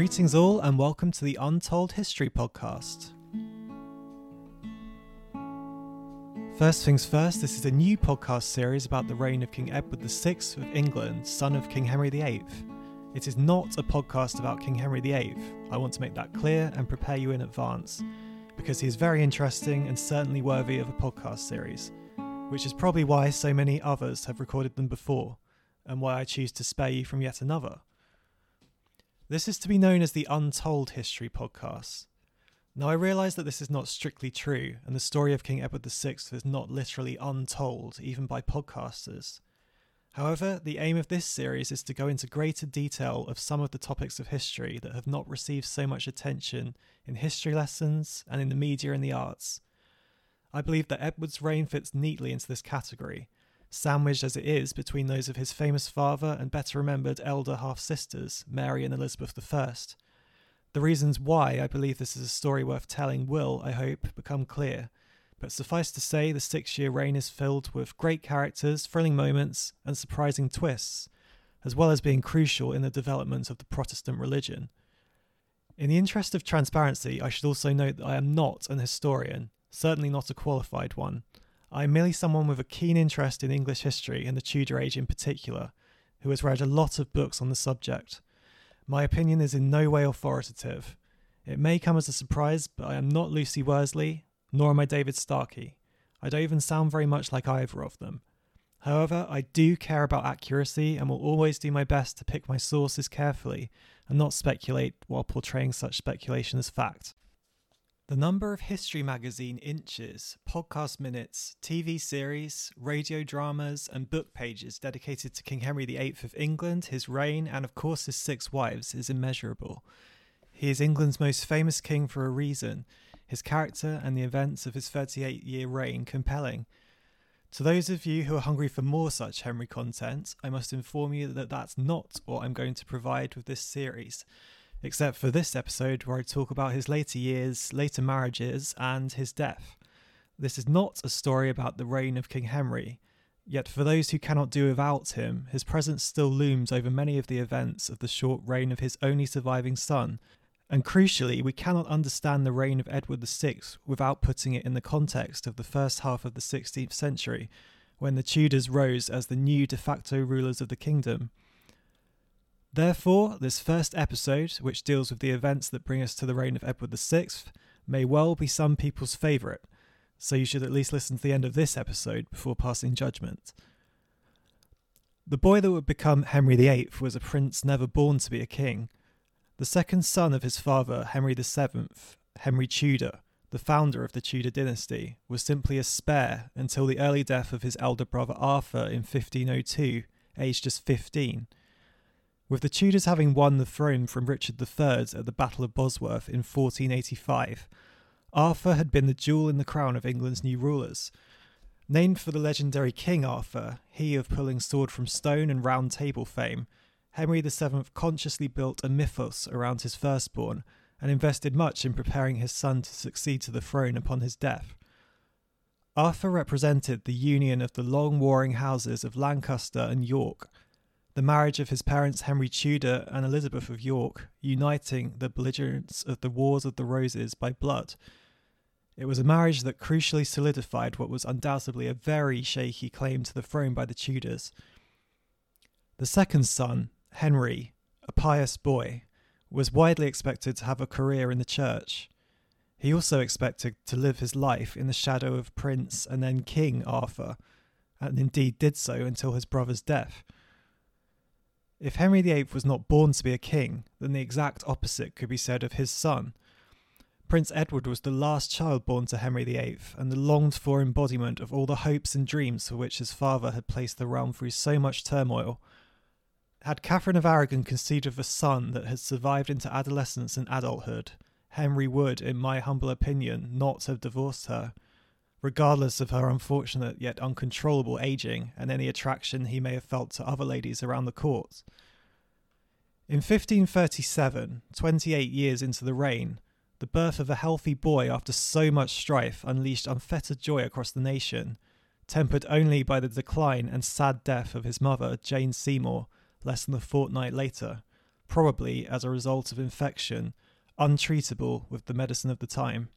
Greetings all and welcome to the Untold History podcast. First things first, this is a new podcast series about the reign of King Edward VI of England, son of King Henry VIII. It is not a podcast about King Henry VIII. I want to make that clear and prepare you in advance, because he is very interesting and certainly worthy of a podcast series, which is probably why so many others have recorded them before, and why I choose to spare you from yet another. This is to be known as the Untold History podcast. Now I realise that this is not strictly true, and the story of King Edward VI is not literally untold, even by podcasters. However, the aim of this series is to go into greater detail of some of the topics of history that have not received so much attention in history lessons and in the media and the arts. I believe that Edward's reign fits neatly into this category, sandwiched as it is between those of his famous father and better-remembered elder half-sisters, Mary and Elizabeth I. The reasons why I believe this is a story worth telling will, I hope, become clear, but suffice to say the six-year reign is filled with great characters, thrilling moments, and surprising twists, as well as being crucial in the development of the Protestant religion. In the interest of transparency, I should also note that I am not an historian, certainly not a qualified one. I am merely someone with a keen interest in English history and the Tudor age in particular, who has read a lot of books on the subject. My opinion is in no way authoritative. It may come as a surprise, but I am not Lucy Worsley, nor am I David Starkey. I don't even sound very much like either of them. However, I do care about accuracy and will always do my best to pick my sources carefully and not speculate while portraying such speculation as fact. The number of history magazine inches, podcast minutes, TV series, radio dramas, and book pages dedicated to King Henry VIII of England, his reign, and of course his six wives is immeasurable. He is England's most famous king for a reason, his character and the events of his 38-year reign compelling. To those of you who are hungry for more such Henry content, I must inform you that that's not what I'm going to provide with this series. Except for this episode where I talk about his later years, later marriages, and his death. This is not a story about the reign of King Henry, yet for those who cannot do without him, his presence still looms over many of the events of the short reign of his only surviving son, and crucially, we cannot understand the reign of Edward VI without putting it in the context of the first half of the 16th century, when the Tudors rose as the new de facto rulers of the kingdom. Therefore, this first episode, which deals with the events that bring us to the reign of Edward VI, may well be some people's favourite, so you should at least listen to the end of this episode before passing judgment. The boy that would become Henry VIII was a prince never born to be a king, the second son of his father, Henry VII. Henry Tudor, the founder of the Tudor dynasty, was simply a spare until the early death of his elder brother Arthur in 1502, aged just 15. With the Tudors having won the throne from Richard III at the Battle of Bosworth in 1485, Arthur had been the jewel in the crown of England's new rulers. Named for the legendary King Arthur, he of pulling sword from stone and round table fame, Henry VII consciously built a mythos around his firstborn and invested much in preparing his son to succeed to the throne upon his death. Arthur represented the union of the long warring houses of Lancaster and York, the marriage of his parents Henry Tudor and Elizabeth of York, uniting the belligerents of the Wars of the Roses by blood. It was a marriage that crucially solidified what was undoubtedly a very shaky claim to the throne by the Tudors. The second son, Henry, a pious boy, was widely expected to have a career in the church. He also expected to live his life in the shadow of Prince and then King Arthur, and indeed did so until his brother's death. If Henry VIII was not born to be a king, then the exact opposite could be said of his son. Prince Edward was the last child born to Henry VIII, and the longed-for embodiment of all the hopes and dreams for which his father had placed the realm through so much turmoil. Had Catherine of Aragon conceived of a son that had survived into adolescence and adulthood, Henry would, in my humble opinion, not have divorced her, regardless of her unfortunate yet uncontrollable ageing and any attraction he may have felt to other ladies around the court. In 1537, 28 years into the reign, the birth of a healthy boy after so much strife unleashed unfettered joy across the nation, tempered only by the decline and sad death of his mother, Jane Seymour, less than a fortnight later, probably as a result of infection, untreatable with the medicine of the time.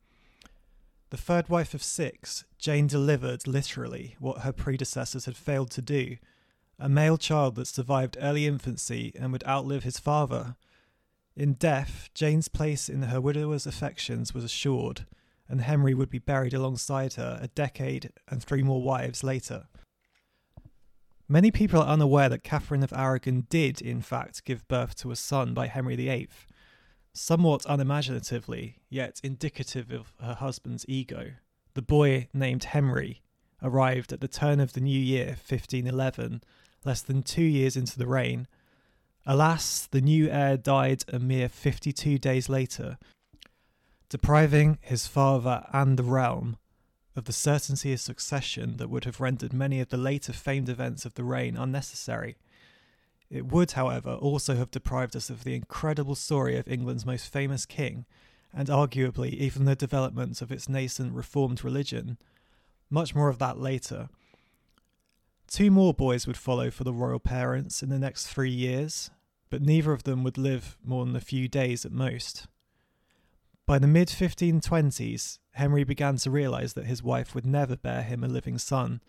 The third wife of six, Jane delivered literally what her predecessors had failed to do, a male child that survived early infancy and would outlive his father. In death, Jane's place in her widower's affections was assured, and Henry would be buried alongside her a decade and three more wives later. Many people are unaware that Catherine of Aragon did, in fact, give birth to a son by Henry VIII, somewhat unimaginatively, yet indicative of her husband's ego. The boy, named Henry, arrived at the turn of the new year, 1511, less than 2 years into the reign. Alas, the new heir died a mere 52 days later, depriving his father and the realm of the certainty of succession that would have rendered many of the later famed events of the reign unnecessary. It would, however, also have deprived us of the incredible story of England's most famous king, and arguably even the development of its nascent reformed religion. Much more of that later. Two more boys would follow for the royal parents in the next 3 years, but neither of them would live more than a few days at most. By the mid-1520s, Henry began to realise that his wife would never bear him a living son.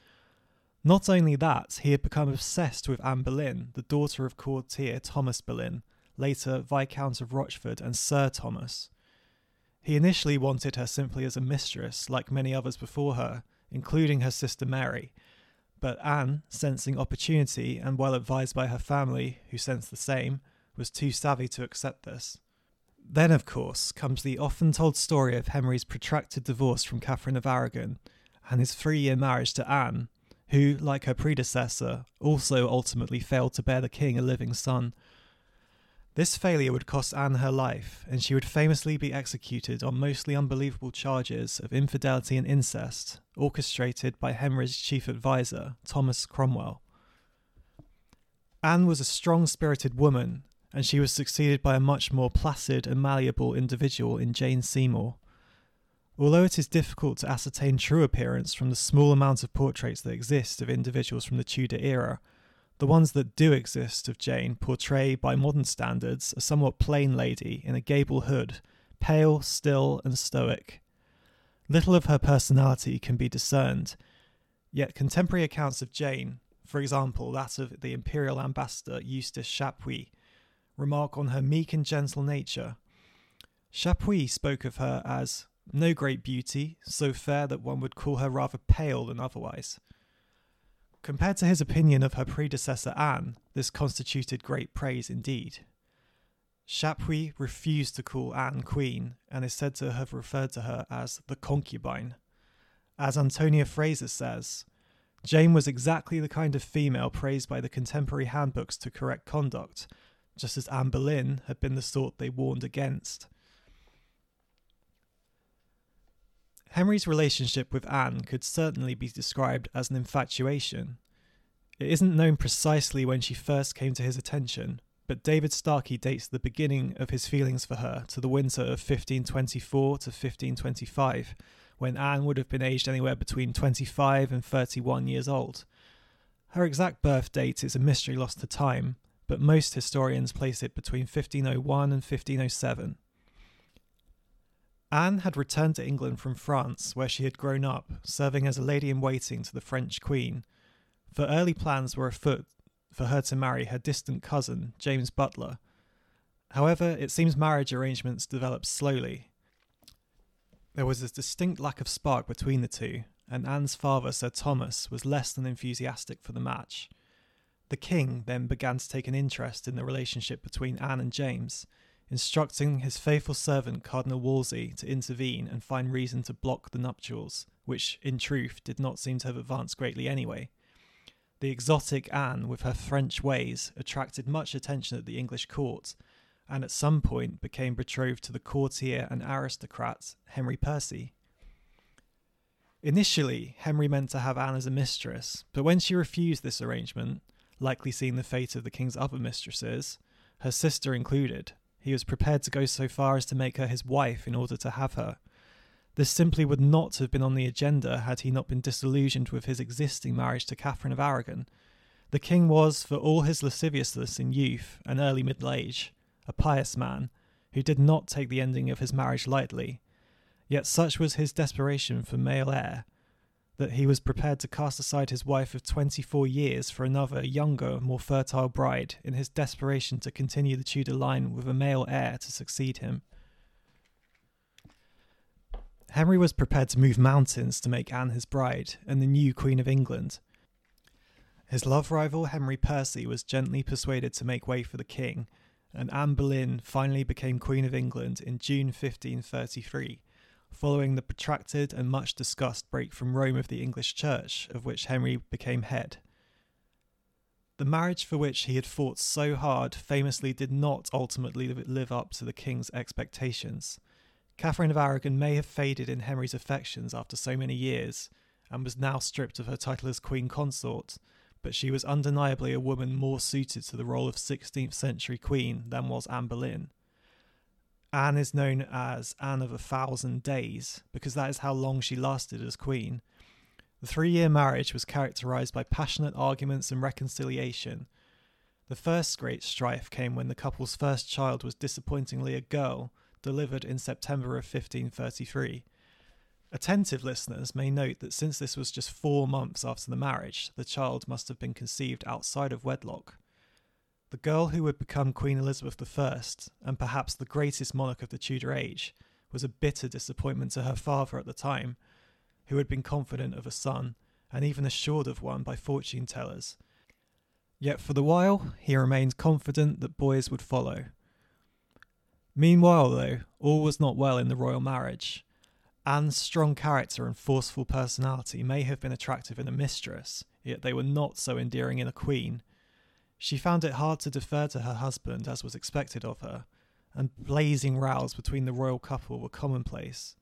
Not only that, he had become obsessed with Anne Boleyn, the daughter of courtier Thomas Boleyn, later Viscount of Rochford and Sir Thomas. He initially wanted her simply as a mistress, like many others before her, including her sister Mary, but Anne, sensing opportunity and well advised by her family, who sensed the same, was too savvy to accept this. Then, of course, comes the often-told story of Henry's protracted divorce from Catherine of Aragon and his three-year marriage to Anne, who, like her predecessor, also ultimately failed to bear the king a living son. This failure would cost Anne her life, and she would famously be executed on mostly unbelievable charges of infidelity and incest, orchestrated by Henry's chief advisor, Thomas Cromwell. Anne was a strong-spirited woman, and she was succeeded by a much more placid and malleable individual in Jane Seymour. Although it is difficult to ascertain true appearance from the small amount of portraits that exist of individuals from the Tudor era, the ones that do exist of Jane portray, by modern standards, a somewhat plain lady in a gable hood, pale, still, and stoic. Little of her personality can be discerned, yet contemporary accounts of Jane, for example that of the imperial ambassador Eustace Chapuis, remark on her meek and gentle nature. Chapuis spoke of her as no great beauty, so fair that one would call her rather pale than otherwise. Compared to his opinion of her predecessor Anne, this constituted great praise indeed. Chapuis refused to call Anne queen, and is said to have referred to her as the concubine. As Antonia Fraser says, Jane was exactly the kind of female praised by the contemporary handbooks to correct conduct, just as Anne Boleyn had been the sort they warned against. Henry's relationship with Anne could certainly be described as an infatuation. It isn't known precisely when she first came to his attention, but David Starkey dates the beginning of his feelings for her to the winter of 1524 to 1525, when Anne would have been aged anywhere between 25 and 31 years old. Her exact birth date is a mystery lost to time, but most historians place it between 1501 and 1507. Anne had returned to England from France, where she had grown up, serving as a lady-in-waiting to the French Queen, for early plans were afoot for her to marry her distant cousin, James Butler. However, it seems marriage arrangements developed slowly. There was a distinct lack of spark between the two, and Anne's father, Sir Thomas, was less than enthusiastic for the match. The king then began to take an interest in the relationship between Anne and James, instructing his faithful servant Cardinal Wolsey to intervene and find reason to block the nuptials, which, in truth, did not seem to have advanced greatly anyway. The exotic Anne, with her French ways, attracted much attention at the English court, and at some point became betrothed to the courtier and aristocrat Henry Percy. Initially, Henry meant to have Anne as a mistress, but when she refused this arrangement, likely seeing the fate of the king's other mistresses, her sister included, he was prepared to go so far as to make her his wife in order to have her. This simply would not have been on the agenda had he not been disillusioned with his existing marriage to Catherine of Aragon. The king was, for all his lasciviousness in youth and early middle age, a pious man, who did not take the ending of his marriage lightly, yet such was his desperation for male heir, that he was prepared to cast aside his wife of 24 years for another, younger, more fertile bride in his desperation to continue the Tudor line with a male heir to succeed him. Henry was prepared to move mountains to make Anne his bride and the new Queen of England. His love rival Henry Percy was gently persuaded to make way for the king, and Anne Boleyn finally became Queen of England in June 1533, following the protracted and much discussed break from Rome of the English Church, of which Henry became head. The marriage for which he had fought so hard famously did not ultimately live up to the king's expectations. Catherine of Aragon may have faded in Henry's affections after so many years, and was now stripped of her title as Queen Consort, but she was undeniably a woman more suited to the role of 16th century queen than was Anne Boleyn. Anne is known as Anne of 1,000 Days, because that is how long she lasted as queen. The 3-year marriage was characterised by passionate arguments and reconciliation. The first great strife came when the couple's first child was disappointingly a girl, delivered in September of 1533. Attentive listeners may note that since this was just 4 months after the marriage, the child must have been conceived outside of wedlock. The girl who would become Queen Elizabeth I, and perhaps the greatest monarch of the Tudor age, was a bitter disappointment to her father at the time, who had been confident of a son, and even assured of one by fortune tellers. Yet for the while, he remained confident that boys would follow. Meanwhile, though, all was not well in the royal marriage. Anne's strong character and forceful personality may have been attractive in a mistress, yet they were not so endearing in a queen. She found it hard to defer to her husband, as was expected of her, and blazing rows between the royal couple were commonplace.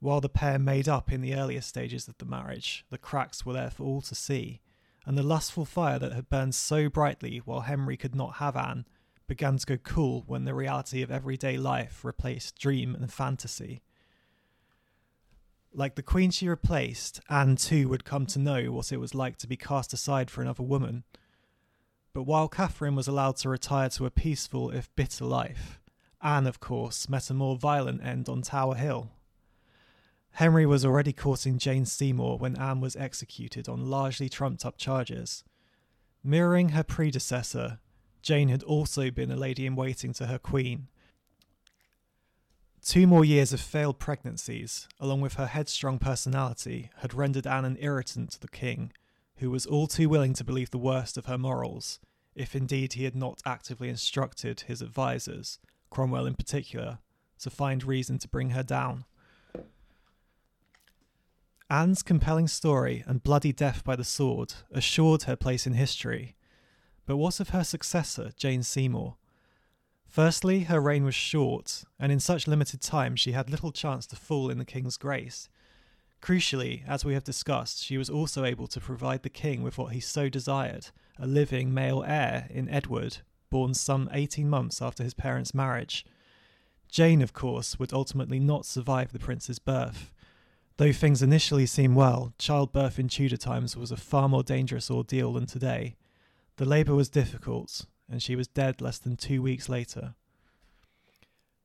While the pair made up in the earlier stages of the marriage, the cracks were there for all to see, and the lustful fire that had burned so brightly while Henry could not have Anne began to go cool when the reality of everyday life replaced dream and fantasy. Like the queen she replaced, Anne too would come to know what it was like to be cast aside for another woman. But while Catherine was allowed to retire to a peaceful, if bitter, life, Anne, of course, met a more violent end on Tower Hill. Henry was already courting Jane Seymour when Anne was executed on largely trumped-up charges. Mirroring her predecessor, Jane had also been a lady-in-waiting to her queen. 2 more years of failed pregnancies, along with her headstrong personality, had rendered Anne an irritant to the king, who was all too willing to believe the worst of her morals, if indeed he had not actively instructed his advisers, Cromwell in particular, to find reason to bring her down. Anne's compelling story and bloody death by the sword assured her place in history, but what of her successor, Jane Seymour? Firstly, her reign was short, and in such limited time she had little chance to fall in the king's grace. Crucially, as we have discussed, she was also able to provide the king with what he so desired, a living male heir in Edward, born some 18 months after his parents' marriage. Jane, of course, would ultimately not survive the prince's birth. Though things initially seem well, childbirth in Tudor times was a far more dangerous ordeal than today. The labour was difficult, and she was dead less than 2 weeks later.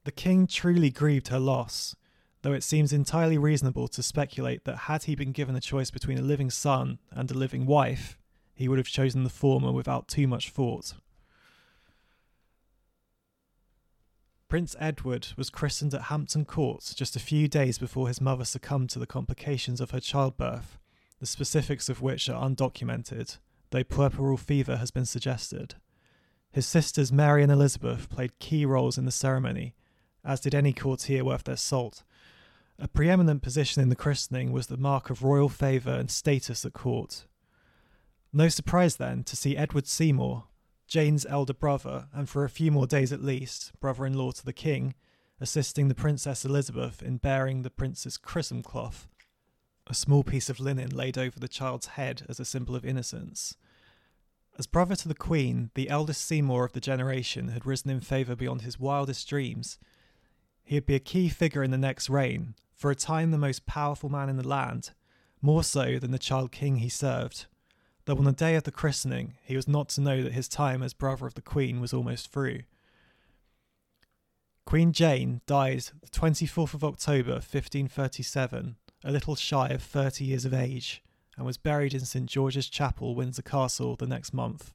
The king truly grieved her loss, though it seems entirely reasonable to speculate that had he been given a choice between a living son and a living wife, he would have chosen the former without too much thought. Prince Edward was christened at Hampton Court just a few days before his mother succumbed to the complications of her childbirth, the specifics of which are undocumented, though puerperal fever has been suggested. His sisters Mary and Elizabeth played key roles in the ceremony, as did any courtier worth their salt. A preeminent position in the christening was the mark of royal favour and status at court. No surprise, then, to see Edward Seymour, Jane's elder brother, and for a few more days at least, brother-in-law to the king, assisting the Princess Elizabeth in bearing the prince's chrism cloth, a small piece of linen laid over the child's head as a symbol of innocence. As brother to the Queen, the eldest Seymour of the generation had risen in favour beyond his wildest dreams. He would be a key figure in the next reign, for a time the most powerful man in the land, more so than the child king he served, though on the day of the christening he was not to know that his time as brother of the Queen was almost through. Queen Jane dies the 24th of October 1537, a little shy of 30 years of age, and was buried in St George's Chapel, Windsor Castle, the next month.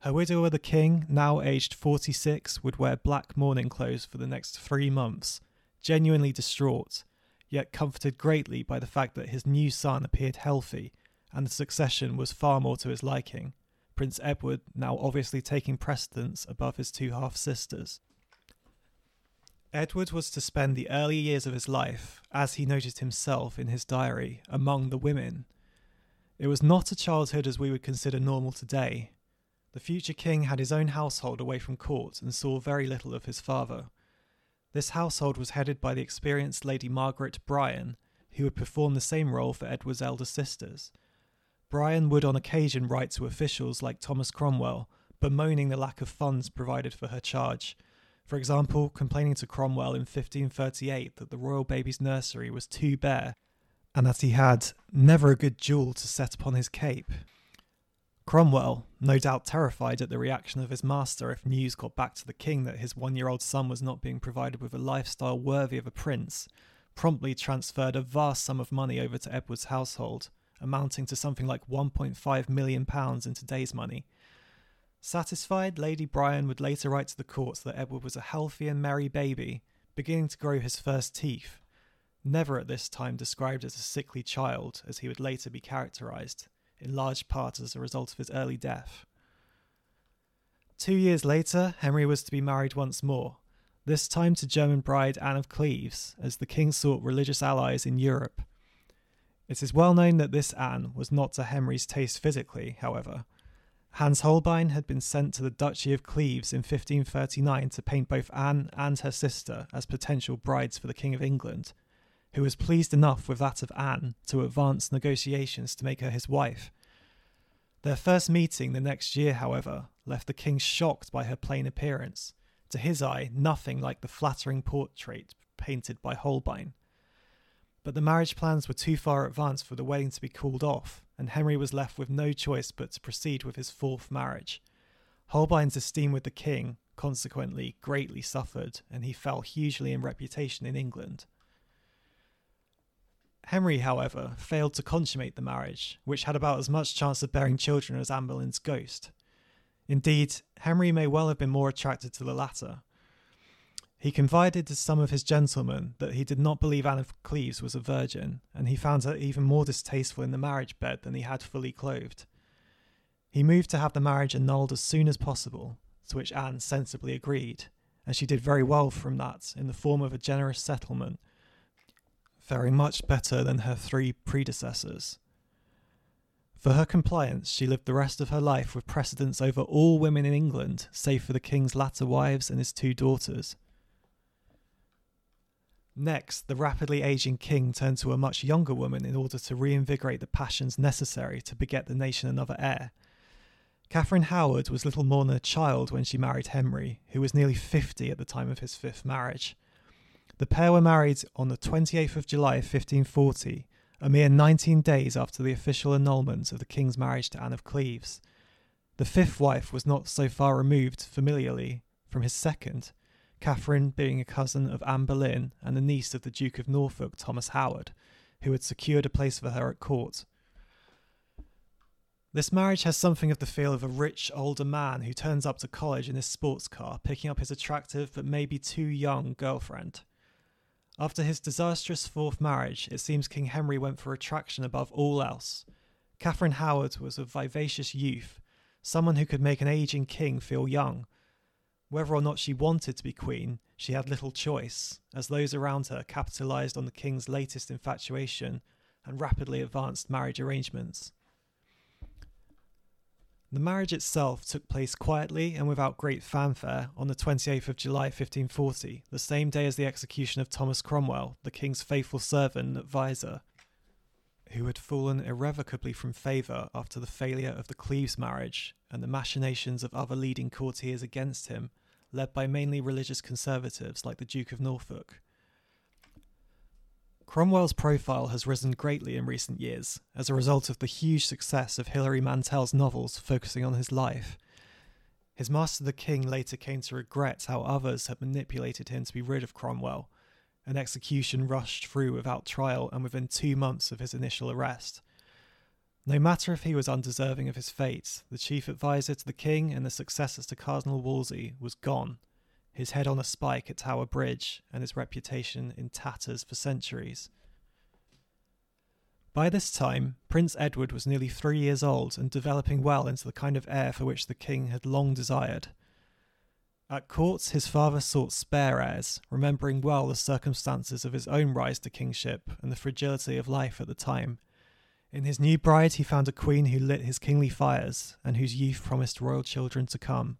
Her widower the king, now aged 46, would wear black mourning clothes for the next 3 months, genuinely distraught, yet comforted greatly by the fact that his new son appeared healthy, and the succession was far more to his liking, Prince Edward now obviously taking precedence above his two half-sisters. Edward was to spend the early years of his life, as he noted himself in his diary, among the women. It was not a childhood as we would consider normal today. The future king had his own household away from court and saw very little of his father. This household was headed by the experienced Lady Margaret Bryan, who would perform the same role for Edward's elder sisters. Bryan would on occasion write to officials like Thomas Cromwell, bemoaning the lack of funds provided for her charge, for example, complaining to Cromwell in 1538 that the royal baby's nursery was too bare and that he had never a good jewel to set upon his cape. Cromwell, no doubt terrified at the reaction of his master if news got back to the king that his 1-year-old son was not being provided with a lifestyle worthy of a prince, promptly transferred a vast sum of money over to Edward's household, amounting to something like £1.5 million in today's money. Satisfied, Lady Bryan would later write to the court that Edward was a healthy and merry baby, beginning to grow his first teeth, never at this time described as a sickly child, as he would later be characterised, in large part as a result of his early death. 2 years later, Henry was to be married once more, this time to German bride Anne of Cleves, as the king sought religious allies in Europe. It is well known that this Anne was not to Henry's taste physically, however. Hans Holbein had been sent to the Duchy of Cleves in 1539 to paint both Anne and her sister as potential brides for the King of England, who was pleased enough with that of Anne to advance negotiations to make her his wife. Their first meeting the next year, however, left the king shocked by her plain appearance, to his eye nothing like the flattering portrait painted by Holbein. But the marriage plans were too far advanced for the wedding to be called off, and Henry was left with no choice but to proceed with his fourth marriage. Holbein's esteem with the king, consequently, greatly suffered, and he fell hugely in reputation in England. Henry, however, failed to consummate the marriage, which had about as much chance of bearing children as Anne Boleyn's ghost. Indeed, Henry may well have been more attracted to the latter. He confided to some of his gentlemen that he did not believe Anne of Cleves was a virgin, and he found her even more distasteful in the marriage bed than he had fully clothed. He moved to have the marriage annulled as soon as possible, to which Anne sensibly agreed, and she did very well from that in the form of a generous settlement, faring much better than her 3 predecessors. For her compliance, she lived the rest of her life with precedence over all women in England, save for the king's latter wives and his 2 daughters. Next, the rapidly aging king turned to a much younger woman in order to reinvigorate the passions necessary to beget the nation another heir. Catherine Howard was little more than a child when she married Henry, who was nearly 50 at the time of his 5th marriage. The pair were married on the 28th of July 1540, a mere 19 days after the official annulment of the king's marriage to Anne of Cleves. The 5th wife was not so far removed, familiarly, from his 2nd, Catherine being a cousin of Anne Boleyn and the niece of the Duke of Norfolk, Thomas Howard, who had secured a place for her at court. This marriage has something of the feel of a rich, older man who turns up to college in his sports car, picking up his attractive but maybe too young girlfriend. After his disastrous 4th marriage, it seems King Henry went for attraction above all else. Catherine Howard was a vivacious youth, someone who could make an aging king feel young. Whether or not she wanted to be queen, she had little choice, as those around her capitalised on the king's latest infatuation and rapidly advanced marriage arrangements. The marriage itself took place quietly and without great fanfare on the 28th of July 1540, the same day as the execution of Thomas Cromwell, the king's faithful servant and adviser, who had fallen irrevocably from favour after the failure of the Cleves marriage and the machinations of other leading courtiers against him, led by mainly religious conservatives like the Duke of Norfolk. Cromwell's profile has risen greatly in recent years, as a result of the huge success of Hilary Mantel's novels focusing on his life. His master the king later came to regret how others had manipulated him to be rid of Cromwell. An execution rushed through without trial and within 2 months of his initial arrest. No matter if he was undeserving of his fate, the chief advisor to the king and the successor to Cardinal Wolsey was gone, his head on a spike at Tower Bridge and his reputation in tatters for centuries. By this time, Prince Edward was nearly 3 years old and developing well into the kind of heir for which the king had long desired. At court, his father sought spare heirs, remembering well the circumstances of his own rise to kingship and the fragility of life at the time. In his new bride, he found a queen who lit his kingly fires and whose youth promised royal children to come.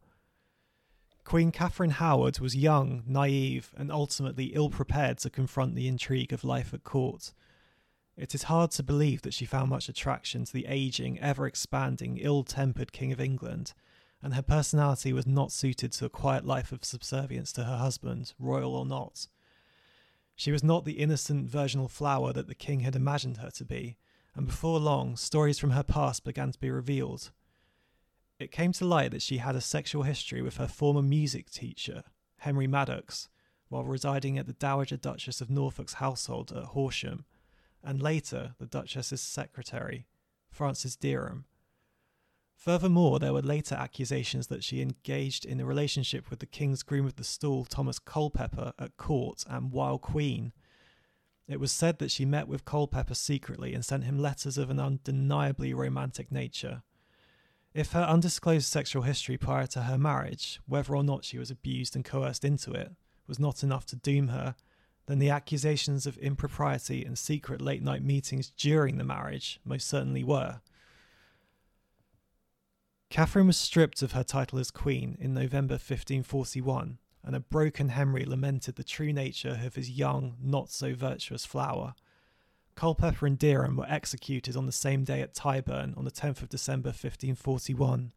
Queen Catherine Howard was young, naive, and ultimately ill-prepared to confront the intrigue of life at court. It is hard to believe that she found much attraction to the ageing, ever-expanding, ill-tempered King of England, and her personality was not suited to a quiet life of subservience to her husband, royal or not. She was not the innocent virginal flower that the king had imagined her to be, and before long, stories from her past began to be revealed. It came to light that she had a sexual history with her former music teacher, Henry Maddox, while residing at the Dowager Duchess of Norfolk's household at Horsham, and later the Duchess's secretary, Francis Dearham. Furthermore, there were later accusations that she engaged in a relationship with the King's Groom of the Stall, Thomas Culpepper, at court and while Queen. It was said that she met with Culpepper secretly and sent him letters of an undeniably romantic nature. If her undisclosed sexual history prior to her marriage, whether or not she was abused and coerced into it, was not enough to doom her, then the accusations of impropriety and secret late-night meetings during the marriage most certainly were. Catherine was stripped of her title as queen in November 1541, and a broken Henry lamented the true nature of his young, not-so-virtuous flower. Culpepper and Dearham were executed on the same day at Tyburn on the 10th of December 1541.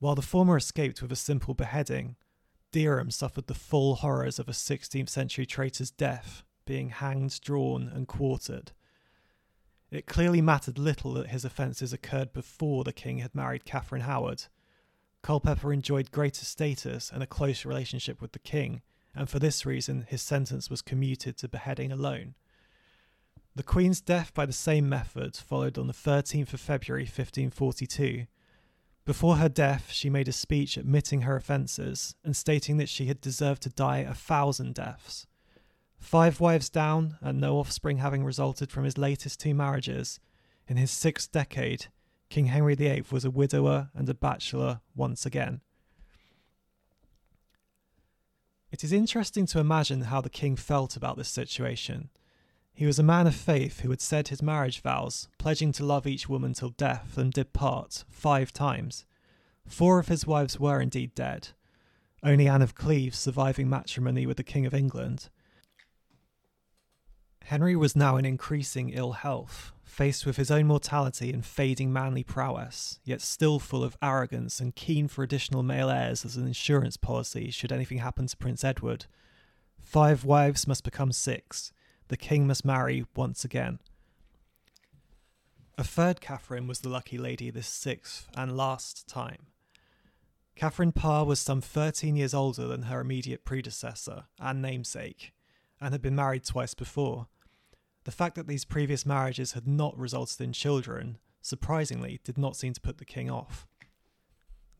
While the former escaped with a simple beheading, Dearham suffered the full horrors of a 16th century traitor's death, being hanged, drawn, and quartered. It clearly mattered little that his offences occurred before the king had married Catherine Howard. Culpepper enjoyed greater status and a close relationship with the king, and for this reason his sentence was commuted to beheading alone. The queen's death by the same method followed on the 13th of February 1542. Before her death, she made a speech admitting her offences and stating that she had deserved to die 1,000 deaths. 5 wives down and no offspring having resulted from his latest 2 marriages, in his 6th decade, King Henry VIII was a widower and a bachelor once again. It is interesting to imagine how the king felt about this situation. He was a man of faith who had said his marriage vows, pledging to love each woman till death, and did part 5 times. 4 of his wives were indeed dead, only Anne of Cleves surviving matrimony with the King of England. Henry was now in increasing ill health, faced with his own mortality and fading manly prowess, yet still full of arrogance and keen for additional male heirs as an insurance policy should anything happen to Prince Edward. 5 wives must become 6. The king must marry once again. A third Catherine was the lucky lady this 6th and last time. Catherine Parr was some 13 years older than her immediate predecessor and namesake, and had been married twice before. The fact that these previous marriages had not resulted in children, surprisingly, did not seem to put the king off.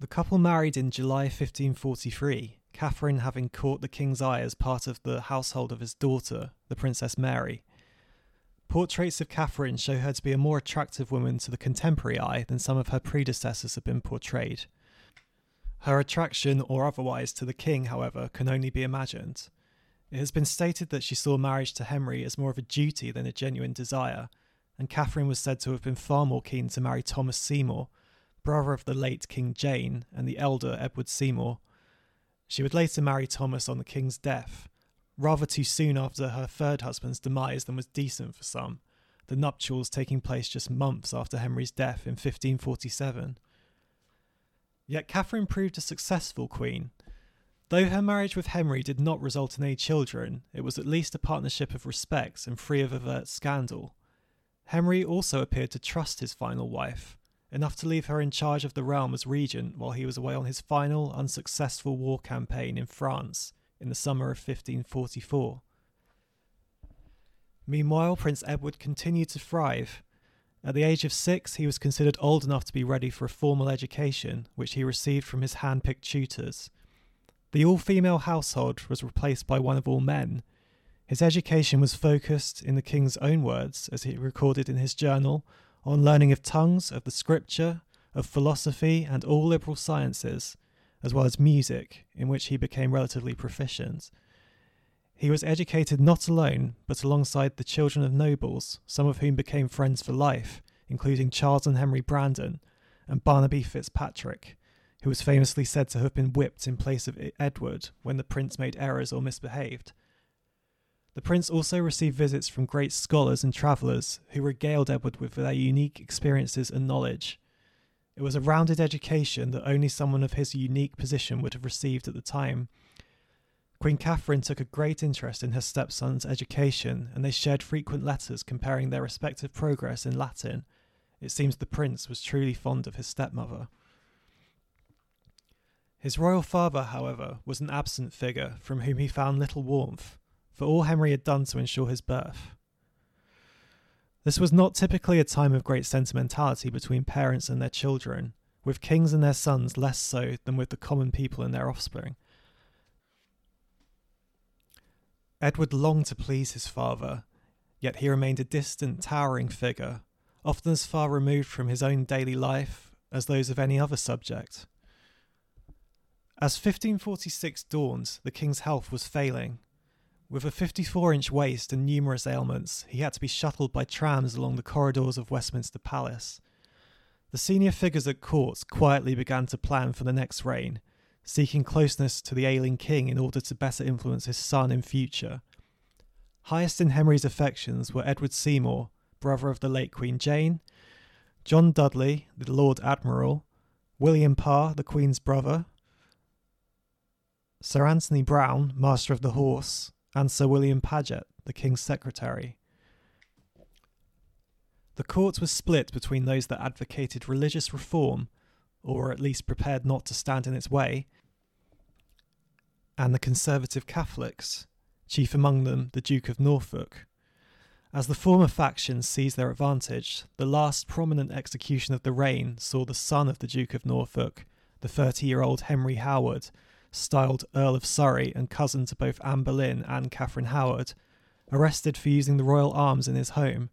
The couple married in July 1543, Catherine having caught the king's eye as part of the household of his daughter, the Princess Mary. Portraits of Catherine show her to be a more attractive woman to the contemporary eye than some of her predecessors have been portrayed. Her attraction, or otherwise, to the king, however, can only be imagined. It has been stated that she saw marriage to Henry as more of a duty than a genuine desire, and Catherine was said to have been far more keen to marry Thomas Seymour, brother of the late King Jane and the elder Edward Seymour. She would later marry Thomas on the king's death, rather too soon after her third husband's demise than was decent for some, the nuptials taking place just months after Henry's death in 1547. Yet Catherine proved a successful queen. Though her marriage with Henry did not result in any children, it was at least a partnership of respect and free of overt scandal. Henry also appeared to trust his final wife, enough to leave her in charge of the realm as regent while he was away on his final unsuccessful war campaign in France in the summer of 1544. Meanwhile, Prince Edward continued to thrive. At the age of 6, he was considered old enough to be ready for a formal education, which he received from his hand-picked tutors. The all-female household was replaced by one of all men. His education was focused, in the king's own words, as he recorded in his journal, on learning of tongues, of the scripture, of philosophy, and all liberal sciences, as well as music, in which he became relatively proficient. He was educated not alone, but alongside the children of nobles, some of whom became friends for life, including Charles and Henry Brandon, and Barnaby Fitzpatrick, who was famously said to have been whipped in place of Edward when the prince made errors or misbehaved. The prince also received visits from great scholars and travellers who regaled Edward with their unique experiences and knowledge. It was a rounded education that only someone of his unique position would have received at the time. Queen Catherine took a great interest in her stepson's education, and they shared frequent letters comparing their respective progress in Latin. It seems the prince was truly fond of his stepmother. His royal father, however, was an absent figure from whom he found little warmth, for all Henry had done to ensure his birth. This was not typically a time of great sentimentality between parents and their children, with kings and their sons less so than with the common people and their offspring. Edward longed to please his father, yet he remained a distant, towering figure, often as far removed from his own daily life as those of any other subject. As 1546 dawned, the king's health was failing. With a 54-inch waist and numerous ailments, he had to be shuttled by trams along the corridors of Westminster Palace. The senior figures at court quietly began to plan for the next reign, seeking closeness to the ailing king in order to better influence his son in future. Highest in Henry's affections were Edward Seymour, brother of the late Queen Jane, John Dudley, the Lord Admiral, William Parr, the Queen's brother, Sir Anthony Browne, Master of the Horse, and Sir William Paget, the King's Secretary. The court was split between those that advocated religious reform, or at least prepared not to stand in its way, and the conservative Catholics, chief among them the Duke of Norfolk. As the former faction seized their advantage, the last prominent execution of the reign saw the son of the Duke of Norfolk, the 30-year-old Henry Howard, styled Earl of Surrey and cousin to both Anne Boleyn and Catherine Howard, arrested for using the royal arms in his home.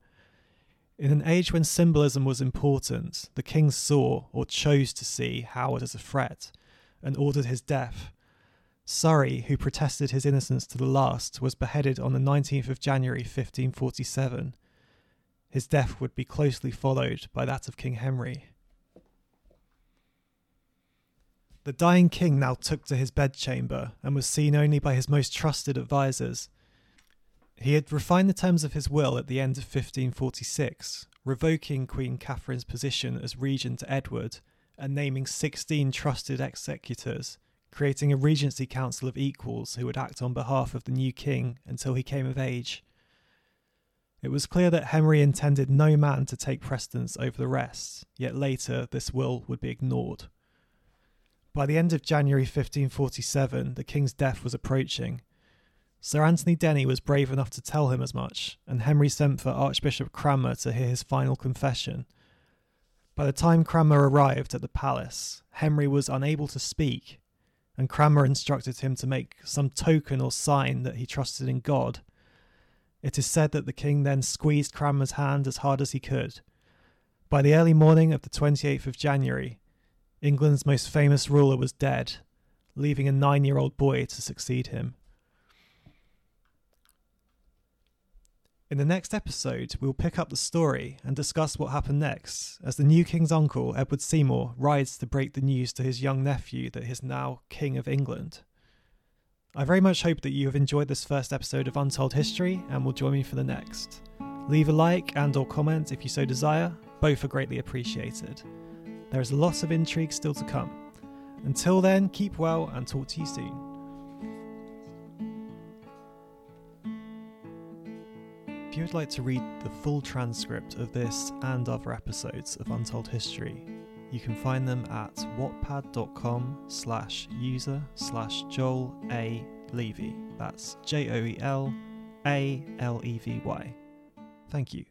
In an age when symbolism was important, the king saw, or chose to see, Howard as a threat, and ordered his death. Surrey, who protested his innocence to the last, was beheaded on the 19th of January 1547. His death would be closely followed by that of King Henry. The dying king now took to his bedchamber and was seen only by his most trusted advisers. He had refined the terms of his will at the end of 1546, revoking Queen Catherine's position as regent to Edward and naming 16 trusted executors, creating a regency council of equals who would act on behalf of the new king until he came of age. It was clear that Henry intended no man to take precedence over the rest, yet later this will would be ignored. By the end of January 1547, the king's death was approaching. Sir Anthony Denny was brave enough to tell him as much, and Henry sent for Archbishop Cranmer to hear his final confession. By the time Cranmer arrived at the palace, Henry was unable to speak, and Cranmer instructed him to make some token or sign that he trusted in God. It is said that the king then squeezed Cranmer's hand as hard as he could. By the early morning of the 28th of January, England's most famous ruler was dead, leaving a 9-year-old boy to succeed him. In the next episode, we'll pick up the story and discuss what happened next, as the new king's uncle, Edward Seymour, rides to break the news to his young nephew that he is now King of England. I very much hope that you have enjoyed this first episode of Untold History and will join me for the next. Leave a like and or comment if you so desire, both are greatly appreciated. There is lots of intrigue still to come. Until then, keep well and talk to you soon. If you would like to read the full transcript of this and other episodes of Untold History, you can find them at wattpad.com/user/JoelALevy. That's JoelALevy. Thank you.